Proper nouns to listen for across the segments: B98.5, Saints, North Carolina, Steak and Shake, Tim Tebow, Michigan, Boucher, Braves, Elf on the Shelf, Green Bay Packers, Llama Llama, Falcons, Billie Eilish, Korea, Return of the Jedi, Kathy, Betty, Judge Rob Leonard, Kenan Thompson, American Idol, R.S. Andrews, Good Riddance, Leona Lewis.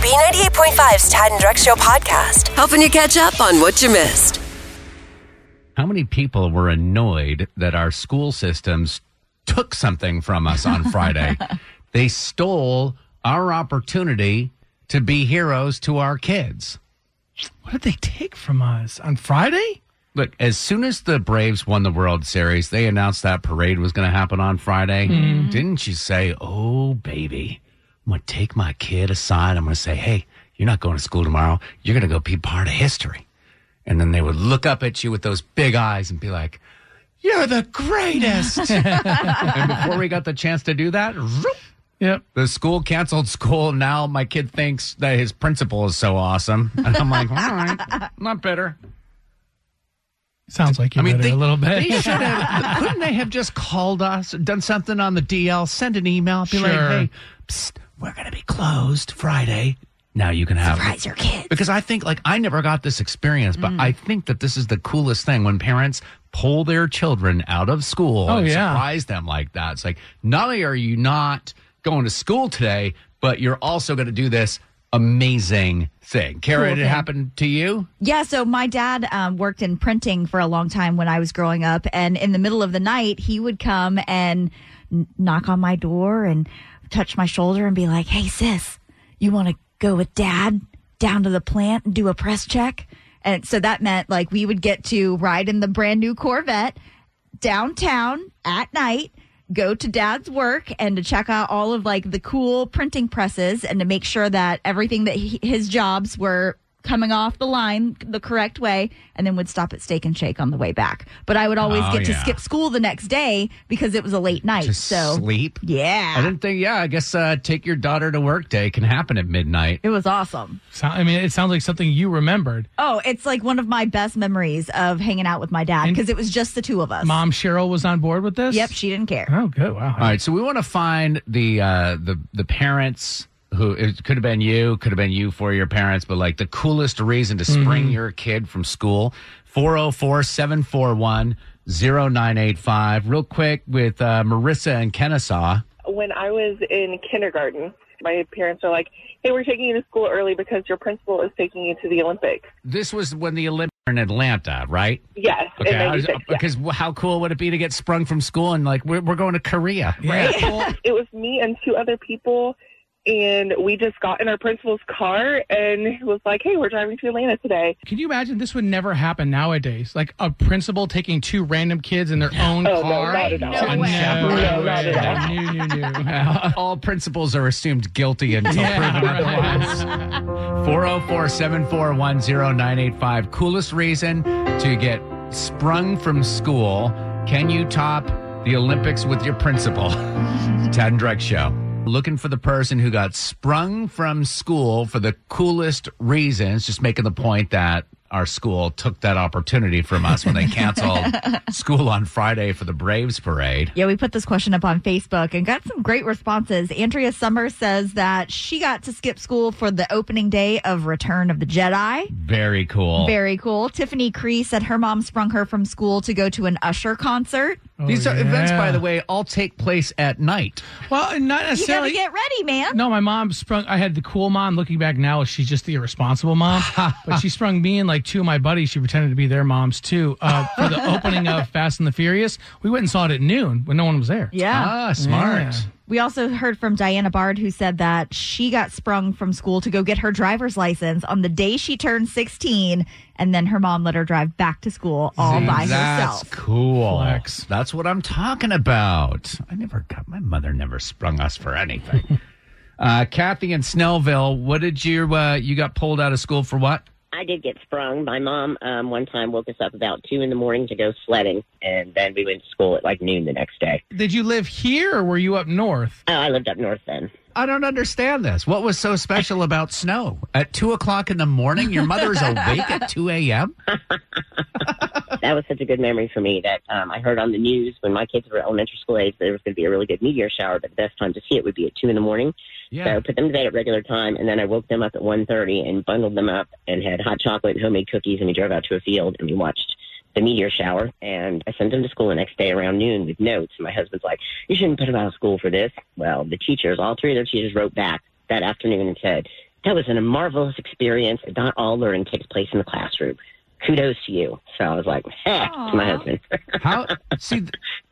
B98.5's Tad and Drex Show podcast, helping you catch up on what you missed. How many people were annoyed that our school systems took something from us on Friday? They stole our opportunity to be heroes to our kids. What did they take from us on Friday? Look, as soon as the Braves won the World Series, they announced that parade was going to happen on Friday. Mm. Didn't you say, oh, baby, I'm going to take my kid aside. I'm going to say, hey, you're not going to school tomorrow. You're going to go be part of history. And then they would look up at you with those big eyes and be like, you're the greatest. And before we got the chance to do that, yep, the school canceled school. Now my kid thinks that his principal is so awesome. And I'm like, all right, not bitter. Sounds like you better a little bit. They should have. Couldn't they have just called us, done something on the DL, send an email, be like, hey, psst, we're going to be closed Friday. Now you can have surprise your kids. Because I think, like, I never got this experience, but I think that this is the coolest thing when parents pull their children out of school and surprise them like that. It's like, not only are you not going to school today, but you're also going to do this amazing thing. Kara, did it happen to you? Yeah, so my dad worked in printing for a long time when I was growing up, and in the middle of the night, he would come and knock on my door and touch my shoulder and be like, hey, sis, you want to go with dad down to the plant and do a press check? And so that meant like we would get to ride in the brand new Corvette downtown at night, go to dad's work, and to check out all of like the cool printing presses and to make sure that everything that his jobs were coming off the line the correct way, and then would stop at Steak and Shake on the way back. But I would always get to skip school the next day because it was a late night. Just sleep? Yeah. I didn't think, I guess take your daughter to work day can happen at midnight. It was awesome. So, I mean, it sounds like something you remembered. Oh, it's like one of my best memories of hanging out with my dad because it was just the two of us. Mom Cheryl was on board with this? Yep, she didn't care. Oh, good. Wow. All right, so we want to find the parents who it could have been you for your parents, but like the coolest reason to spring your kid from school. 404-741-0985. Real quick with Marissa in Kennesaw. When I was in kindergarten, my parents were like, hey, we're taking you to school early because your principal is taking you to the Olympics. This was when the Olympics were in Atlanta, right? Yes. Okay. Because how cool would it be to get sprung from school and like, we're going to Korea. Right? Yeah. It was me and two other people. And we just got in our principal's car and was like, hey, we're driving to Atlanta today. Can you imagine this would never happen nowadays? Like a principal taking two random kids in their own car? No, not at all. All principals are assumed guilty until proven otherwise. 404-741-0985. Coolest reason to get sprung from school. Can you top the Olympics with your principal? Tad and Drex Show. Looking for the person who got sprung from school for the coolest reasons, just making the point that our school took that opportunity from us when they canceled school on Friday for the Braves parade. Yeah, we put this question up on Facebook and got some great responses. Andrea Summers says that she got to skip school for the opening day of Return of the Jedi. Very cool. Very cool. Tiffany Cree said her mom sprung her from school to go to an Usher concert. Oh, these are events, by the way, all take place at night. Well, not necessarily. You gotta get ready, man. No, my mom sprung. I had the cool mom. Looking back now, she's just the irresponsible mom. But she sprung me and like two of my buddies. She pretended to be their moms too for the opening of Fast and the Furious. We went and saw it at noon when no one was there. Yeah, smart. Yeah. We also heard from Diana Bard, who said that she got sprung from school to go get her driver's license on the day she turned 16, and then her mom let her drive back to school all by herself. That's cool. Flex. That's what I'm talking about. My mother never sprung us for anything. Kathy in Snellville, what did you got pulled out of school for what? I did get sprung. My mom one time woke us up about 2 in the morning to go sledding, and then we went to school at like noon the next day. Did you live here or were you up north? Oh, I lived up north then. I don't understand this. What was so special about snow? At 2 o'clock in the morning, your mother's awake at 2 a.m.? That was such a good memory for me that I heard on the news when my kids were elementary school age, there was going to be a really good meteor shower, but the best time to see it would be at 2 in the morning. Yeah. So I put them to bed at regular time, and then I woke them up at 1:30 and bundled them up and had hot chocolate and homemade cookies, and we drove out to a field and we watched the meteor shower, and I sent them to school the next day around noon with notes. And my husband's like, you shouldn't put them out of school for this. Well, the teachers, all three of their teachers wrote back that afternoon and said, that was a marvelous experience. Not all learning takes place in the classroom. Kudos to you. So I was like, heck, to my husband. See,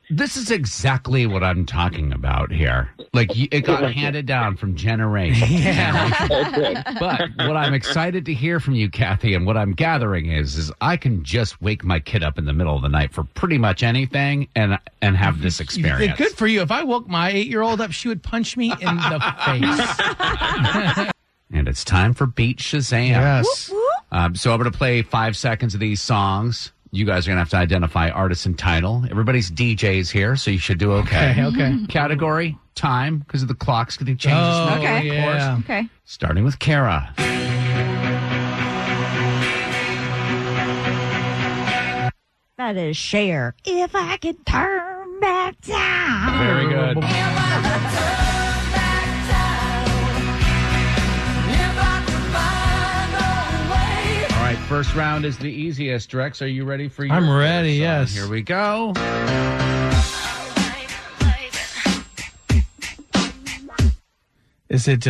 this is exactly what I'm talking about here. Like, it got handed down from generation to generation. But what I'm excited to hear from you, Kathy, and what I'm gathering is I can just wake my kid up in the middle of the night for pretty much anything and have this experience. Good for you. If I woke my 8-year-old up, she would punch me in the face. And it's time for Beat Shazam. Yes. Whoop, whoop. So I'm going to play 5 seconds of these songs. You guys are going to have to identify artist and title. Everybody's DJs here, so you should do okay. Okay. Category, time, because of the clock's going to change. Of course. Okay. Starting with Kara. That is Cher. If I could turn back time. Very good. If I could turn First round is the easiest, Drex. Are you ready for your I'm ready, yes. Here we go. Is it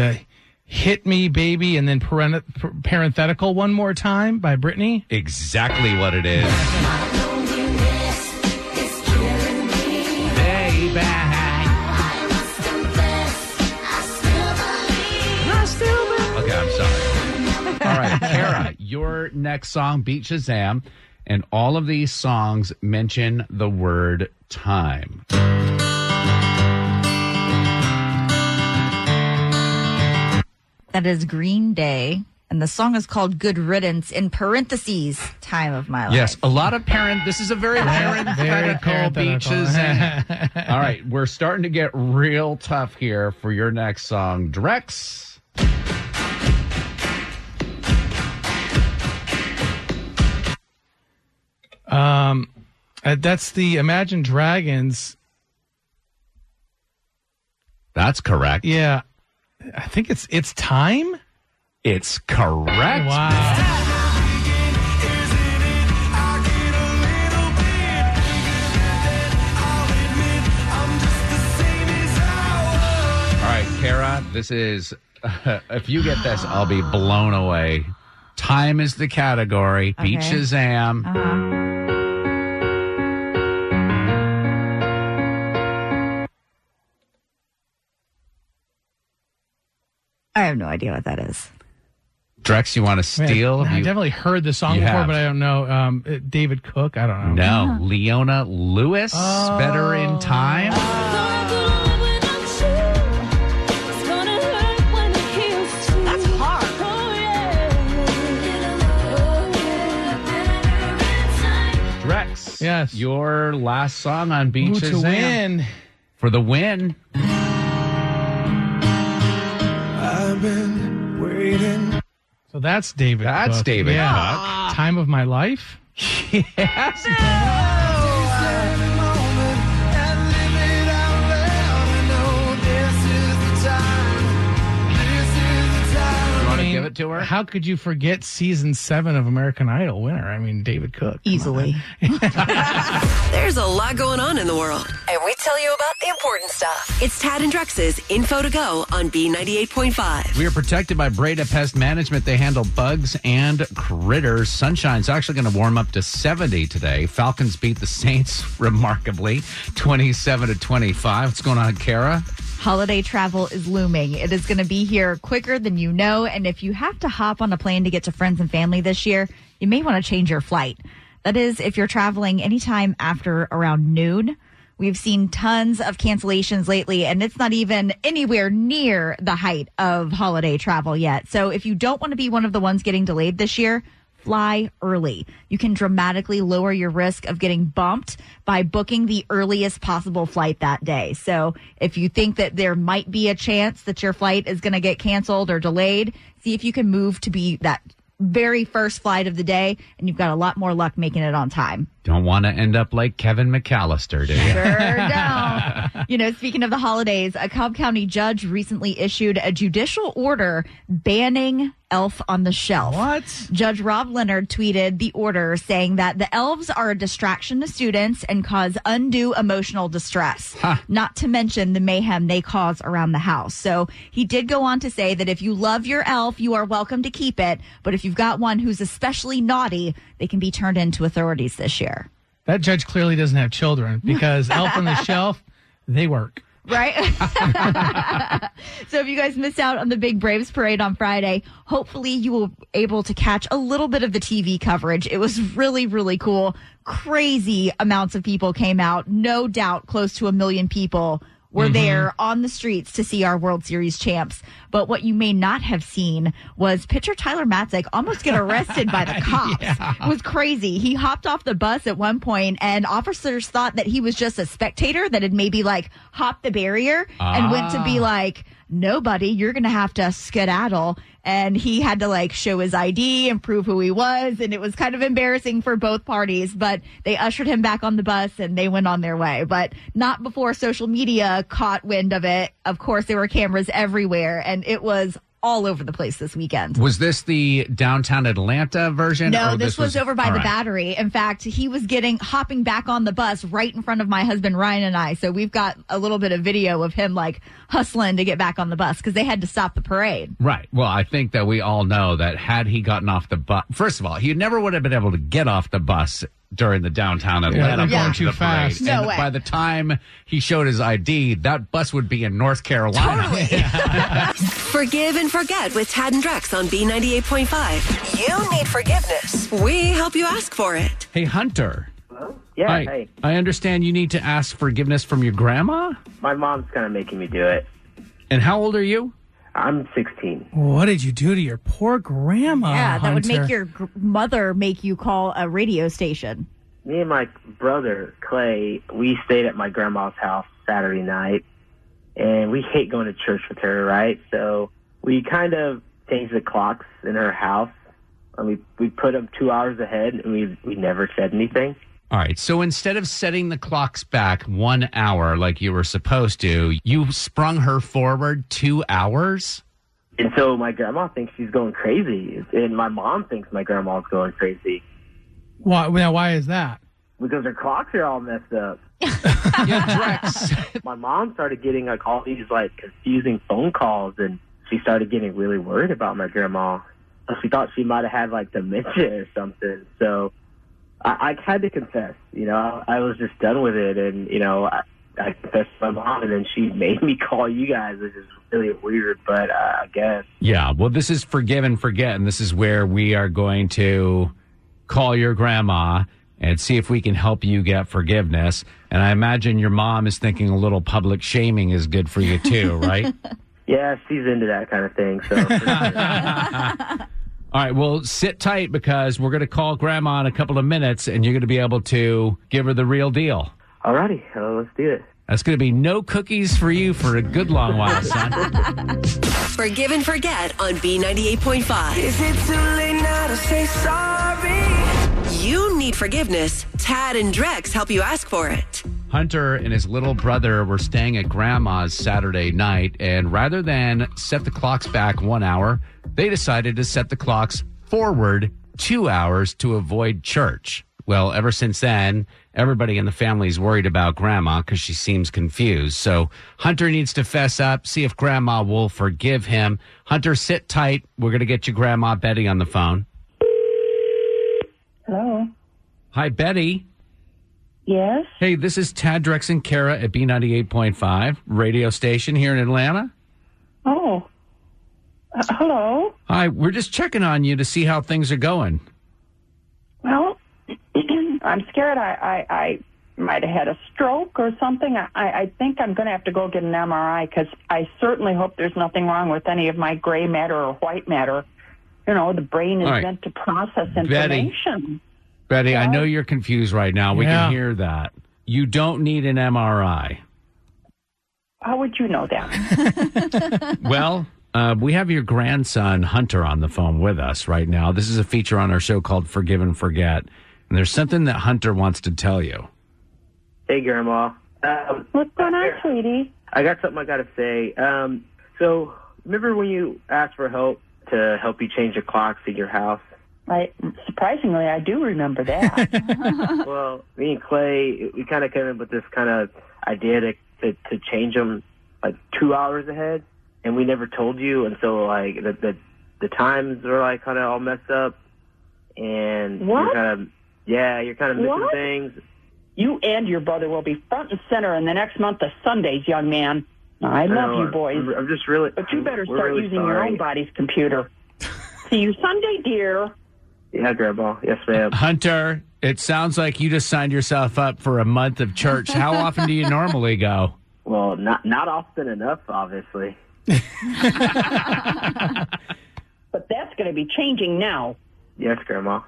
Hit Me, Baby, and then parenthetical one more time by Britney? Exactly what it is. Baby. I still believe. Okay, I'm sorry. All right, Kara, your next song, Beat Shazam, and all of these songs mention the word time. That is Green Day, and the song is called Good Riddance, in parentheses, Time of My Life. Yes, a lot of this is a very parenthetical Beat Shazam. All right, we're starting to get real tough here for your next song, Drex. That's the Imagine Dragons. That's correct. Yeah. I think it's time. It's correct. Wow. All right, Kara, this is, if you get this, I'll be blown away. Time is the category. Okay. Beat Shazam. I have no idea what that is. Drex, you want to steal? I've definitely heard the song before, but I don't know. David Cook, I don't know. No, yeah. Leona Lewis, Better in Time. That's hard. Drex, yes. Your last song on Beach is in. For the win. Been waiting. So that's David. That's Cook. David. Yeah. Cook. Time of My Life. Yes. No. You want to give it to her? How could you forget season 7 of American Idol winner? I mean, David Cook. Easily. There's a lot going on in the world, and we tell you about the important stuff. It's Tad and Drex's Info to Go on B98.5. We are protected by Breda Pest Management. They handle bugs and critters. Sunshine's actually going to warm up to 70 today. Falcons beat the Saints remarkably, 27-25. What's going on, Kara? Holiday travel is looming. It is going to be here quicker than you know, and if you have to hop on a plane to get to friends and family this year, you may want to change your flight. That is, if you're traveling anytime after around noon. We've seen tons of cancellations lately, and it's not even anywhere near the height of holiday travel yet. So if you don't want to be one of the ones getting delayed this year, fly early. You can dramatically lower your risk of getting bumped by booking the earliest possible flight that day. So if you think that there might be a chance that your flight is going to get canceled or delayed, see if you can move to be that very first flight of the day, and you've got a lot more luck making it on time. Don't want to end up like Kevin McAllister, do you? Sure don't. You know, speaking of the holidays, a Cobb County judge recently issued a judicial order banning Elf on the Shelf. What? Judge Rob Leonard tweeted the order saying that the elves are a distraction to students and cause undue emotional distress, not to mention the mayhem they cause around the house. So he did go on to say that if you love your elf, you are welcome to keep it. But if you've got one who's especially naughty, they can be turned into authorities this year. That judge clearly doesn't have children, because Elf on the Shelf, they work. Right? So if you guys missed out on the big Braves parade on Friday, hopefully you will be able to catch a little bit of the TV coverage. It was really, really cool. Crazy amounts of people came out. No doubt close to 1 million people were there on the streets to see our World Series champs. But what you may not have seen was pitcher Tyler Matzek almost get arrested by the cops. Yeah. It was crazy. He hopped off the bus at one point, and officers thought that he was just a spectator that had maybe, like, hopped the barrier and went to be like, no, buddy, you're going to have to skedaddle. And he had to, like, show his ID and prove who he was. And it was kind of embarrassing for both parties. But they ushered him back on the bus and they went on their way. But not before social media caught wind of it. Of course, there were cameras everywhere. And it was all over the place this weekend. Was this the downtown Atlanta version? No, or this was over by the Battery. In fact, he was hopping back on the bus right in front of my husband Ryan and I. So we've got a little bit of video of him, like, hustling to get back on the bus because they had to stop the parade. Right. Well, I think that we all know that had he gotten off the bus, first of all, he never would have been able to get off the bus during the downtown Atlanta going too fast. No way. By the time he showed his ID, that bus would be in North Carolina. Totally. Yeah. Forgive and forget with Tad and Drex on B98.5. You need forgiveness. We help you ask for it. Hey, Hunter. Hello? Yeah, hey. I understand you need to ask forgiveness from your grandma? My mom's kind of making me do it. And how old are you? I'm 16. What did you do to your poor grandma? Yeah, that would make your mother make you call a radio station. Me and my brother, Clay, we stayed at my grandma's house Saturday night, and we hate going to church with her, right? So we kind of changed the clocks in her house, and we put them 2 hours ahead, and we never said anything. All right, so instead of setting the clocks back 1 hour like you were supposed to, you sprung her forward 2 hours? And so my grandma thinks she's going crazy, and my mom thinks my grandma's going crazy. Why is that? Because her clocks are all messed up. My mom started getting, like, all these, like, confusing phone calls, and she started getting really worried about my grandma. She thought she might have had, like, dementia or something, so I had to confess, you know, I was just done with it, and, you know, I confessed to my mom, and then she made me call you guys, which is really weird, but I guess. Yeah, well, this is Forgive and Forget, and this is where we are going to call your grandma and see if we can help you get forgiveness, and I imagine your mom is thinking a little public shaming is good for you too, right? Yeah, she's into that kind of thing, so. All right, well, sit tight because we're going to call Grandma in a couple of minutes, and you're going to be able to give her the real deal. All righty, let's do it. That's going to be no cookies for you for a good long while, son. Forgive and Forget on B98.5. Is it too late now to say sorry? You need forgiveness. Tad and Drex help you ask for it. Hunter and his little brother were staying at Grandma's Saturday night, and rather than set the clocks back 1 hour, they decided to set the clocks forward 2 hours to avoid church. Well, ever since then, everybody in the family is worried about Grandma because she seems confused. So Hunter needs to fess up, see if Grandma will forgive him. Hunter, sit tight. We're going to get your Grandma Betty on the phone. Hello. Hi, Betty. Yes? Hey, this is Tad, Drex, and Kara at B98.5 radio station here in Atlanta. Oh. Hello? Hi, we're just checking on you to see how things are going. Well, I'm scared I might have had a stroke or something. I think I'm going to have to go get an MRI because I certainly hope there's nothing wrong with any of my gray matter or white matter. You know, the brain is meant to process information. Betty, I know you're confused right now. We can hear that. You don't need an MRI. How would you know that? Well, we have your grandson, Hunter, on the phone with us right now. This is a feature on our show called Forgive and Forget. And there's something that Hunter wants to tell you. Hey, Grandma. What's going on, sweetie? I got something I got to say. So, remember when you asked for help to help you change the clocks in your house? Surprisingly, I do remember that. Well, me and Clay, we kind of came up with this kind of idea to change them like 2 hours ahead, and we never told you, and so like the times were like kind of all messed up, and you're kind of missing things. You and your brother will be front and center in the next month of Sundays, young man. I love you boys. I'm just really, but you better start using your own body's computer. See you Sunday, dear. Yeah, Grandma. Yes, ma'am. Hunter, it sounds like you just signed yourself up for a month of church. How often do you normally go? Well, not often enough, obviously. But that's going to be changing now. Yes, Grandma.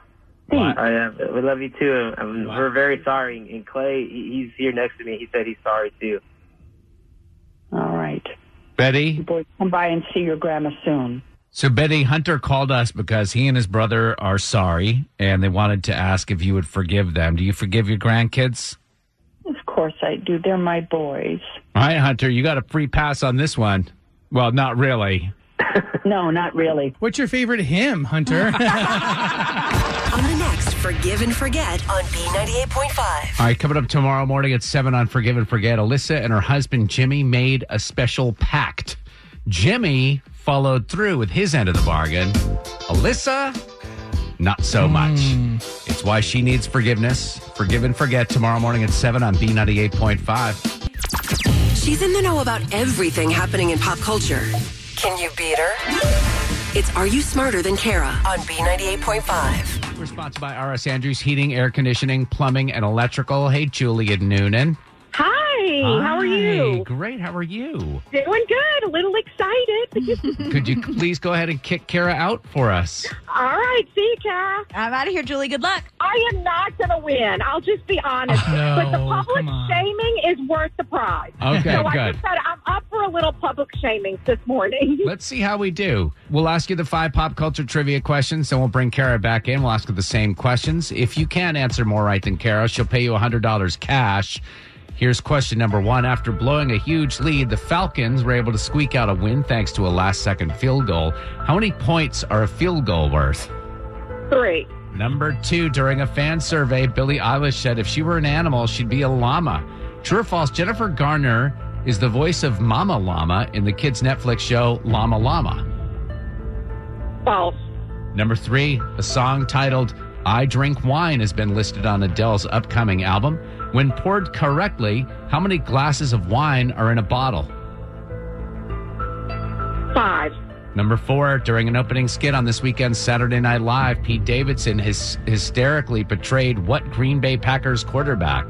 We love you, too. We're very sorry. And Clay, he's here next to me. He said he's sorry, too. All right. Betty? Boys, come by and see your grandma soon. So, Betty, Hunter called us because he and his brother are sorry, and they wanted to ask if you would forgive them. Do you forgive your grandkids? Of course I do. They're my boys. All right, Hunter, you got a free pass on this one. Well, not really. No, not really. What's your favorite hymn, Hunter? On the next Forgive and Forget on B98.5. All right, coming up tomorrow morning at 7 on Forgive and Forget, Alyssa and her husband Jimmy made a special pact. Jimmy followed through with his end of the bargain. Alyssa, not so much. It's why she needs forgiveness. Forgive and Forget tomorrow morning at 7 on B98.5. She's in the know about everything happening in pop culture. Can you beat her? It's Are You Smarter Than Kara on B98.5. We're sponsored by R.S. Andrews Heating, Air Conditioning, Plumbing, and Electrical. Hey, Julia Noonan. Hi, how are you? Great, how are you? Doing good, a little excited. Could you please go ahead and kick Kara out for us? All right, see you, Kara. I'm out of here, Julie. Good luck. I am not going to win. I'll just be honest. But the public shaming is worth the prize. Okay, so good. I'm up for a little public shaming this morning. Let's see how we do. We'll ask you the 5 pop culture trivia questions, then we'll bring Kara back in. We'll ask her the same questions. If you can answer more right than Kara, she'll pay you $100 cash. Here's question number 1. After blowing a huge lead, the Falcons were able to squeak out a win thanks to a last-second field goal. How many points are a field goal worth? 3. Number 2, during a fan survey, Billie Eilish said if she were an animal, she'd be a llama. True or false, Jennifer Garner is the voice of Mama Llama in the kids' Netflix show Llama Llama. False. Number 3, a song titled I Drink Wine has been listed on Adele's upcoming album. When poured correctly, how many glasses of wine are in a bottle? 5. Number 4, during an opening skit on this weekend's Saturday Night Live, Pete Davidson has hysterically portrayed what Green Bay Packers quarterback?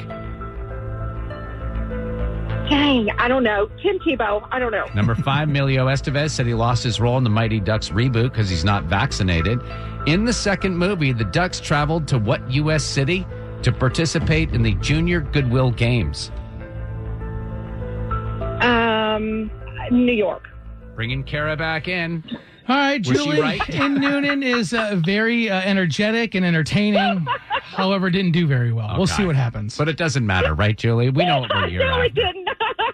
Dang, I don't know. Tim Tebow, I don't know. Number 5, Emilio Estevez said he lost his role in the Mighty Ducks reboot because he's not vaccinated. In the second movie, the Ducks traveled to what U.S. city to participate in the Junior Goodwill Games? New York. Bringing Kara back in. All right, Julie in Noonan is very energetic and entertaining. However, didn't do very well. We'll see what happens. But it doesn't matter, right, Julie? We know what we're here. No, it didn't.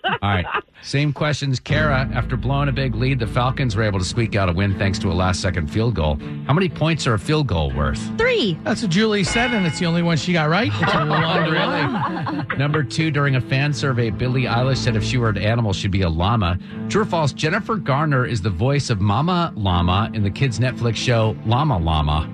All right, same questions. Kara, after blowing a big lead, the Falcons were able to squeak out a win thanks to a last-second field goal. How many points are a field goal worth? 3. That's what Julie said, and it's the only one she got right. Really? Number 2, during a fan survey, Billie Eilish said if she were an animal, she'd be a llama. True or false, Jennifer Garner is the voice of Mama Llama in the kids' Netflix show Llama Llama.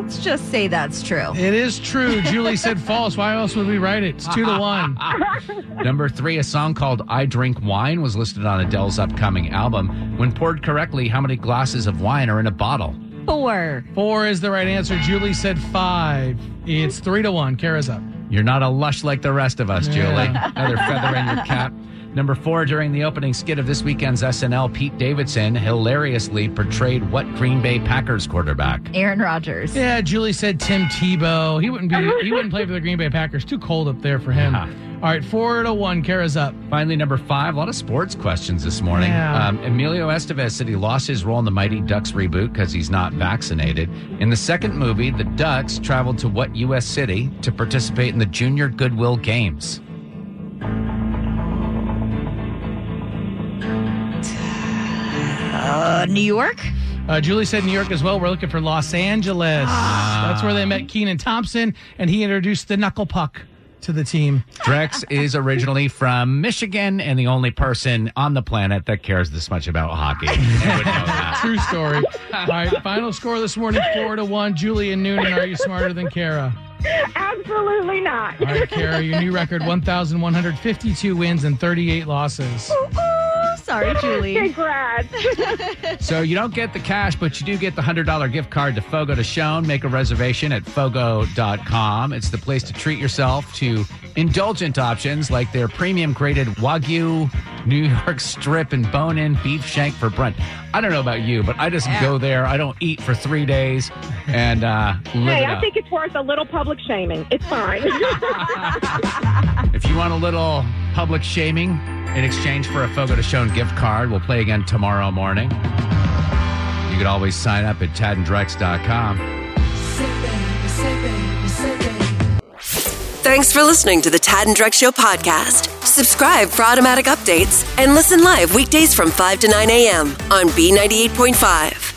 Let's just say that's true. It is true. Julie said false. Why else would we write it? It's 2-1. Number 3, a song called I Drink Wine was listed on Adele's upcoming album. When poured correctly, how many glasses of wine are in a bottle? 4. 4 is the right answer. Julie said 5. It's 3-1. Kara's up. You're not a lush like the rest of us, Julie. Yeah. Another feather in your cap. Number 4, during the opening skit of this weekend's SNL, Pete Davidson hilariously portrayed what Green Bay Packers quarterback? Aaron Rodgers. Yeah, Julie said Tim Tebow. He wouldn't play for the Green Bay Packers. Too cold up there for him. Yeah. All right, 4-1, Kara's up. Finally, number 5, a lot of sports questions this morning. Yeah. Emilio Estevez said he lost his role in the Mighty Ducks reboot because he's not vaccinated. In the second movie, the Ducks traveled to what U.S. city to participate in the Junior Goodwill Games? New York? Julie said New York as well. We're looking for Los Angeles. That's where they met Kenan Thompson, and he introduced the knuckle puck to the team. Drex is originally from Michigan and the only person on the planet that cares this much about hockey. True story. All right, final score this morning, 4-1. Julie and Noonan, are you smarter than Kara? Absolutely not. All right, Kara, your new record, 1,152 wins and 38 losses. Sorry, Julie. Congrats. So you don't get the cash, but you do get the $100 gift card to Fogo de Chão. Make a reservation at fogo.com. It's the place to treat yourself to indulgent options like their premium-graded Wagyu New York strip and bone-in beef shank for brunch. I don't know about you, but I just go there. I don't eat for 3 days. And I think it's worth a little public shaming. It's fine. If you want a little public shaming, in exchange for a Fogo de Chão gift card, we'll play again tomorrow morning. You can always sign up at TadandDrex.com. Thanks for listening to the Tad and Drex Show podcast. Subscribe for automatic updates and listen live weekdays from 5 to 9 a.m. on B98.5.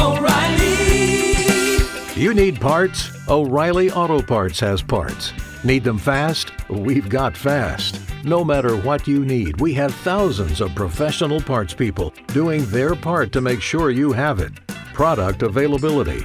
O'Reilly. You need parts? O'Reilly Auto Parts has parts. Need them fast? We've got fast. No matter what you need, we have thousands of professional parts people doing their part to make sure you have it. Product availability.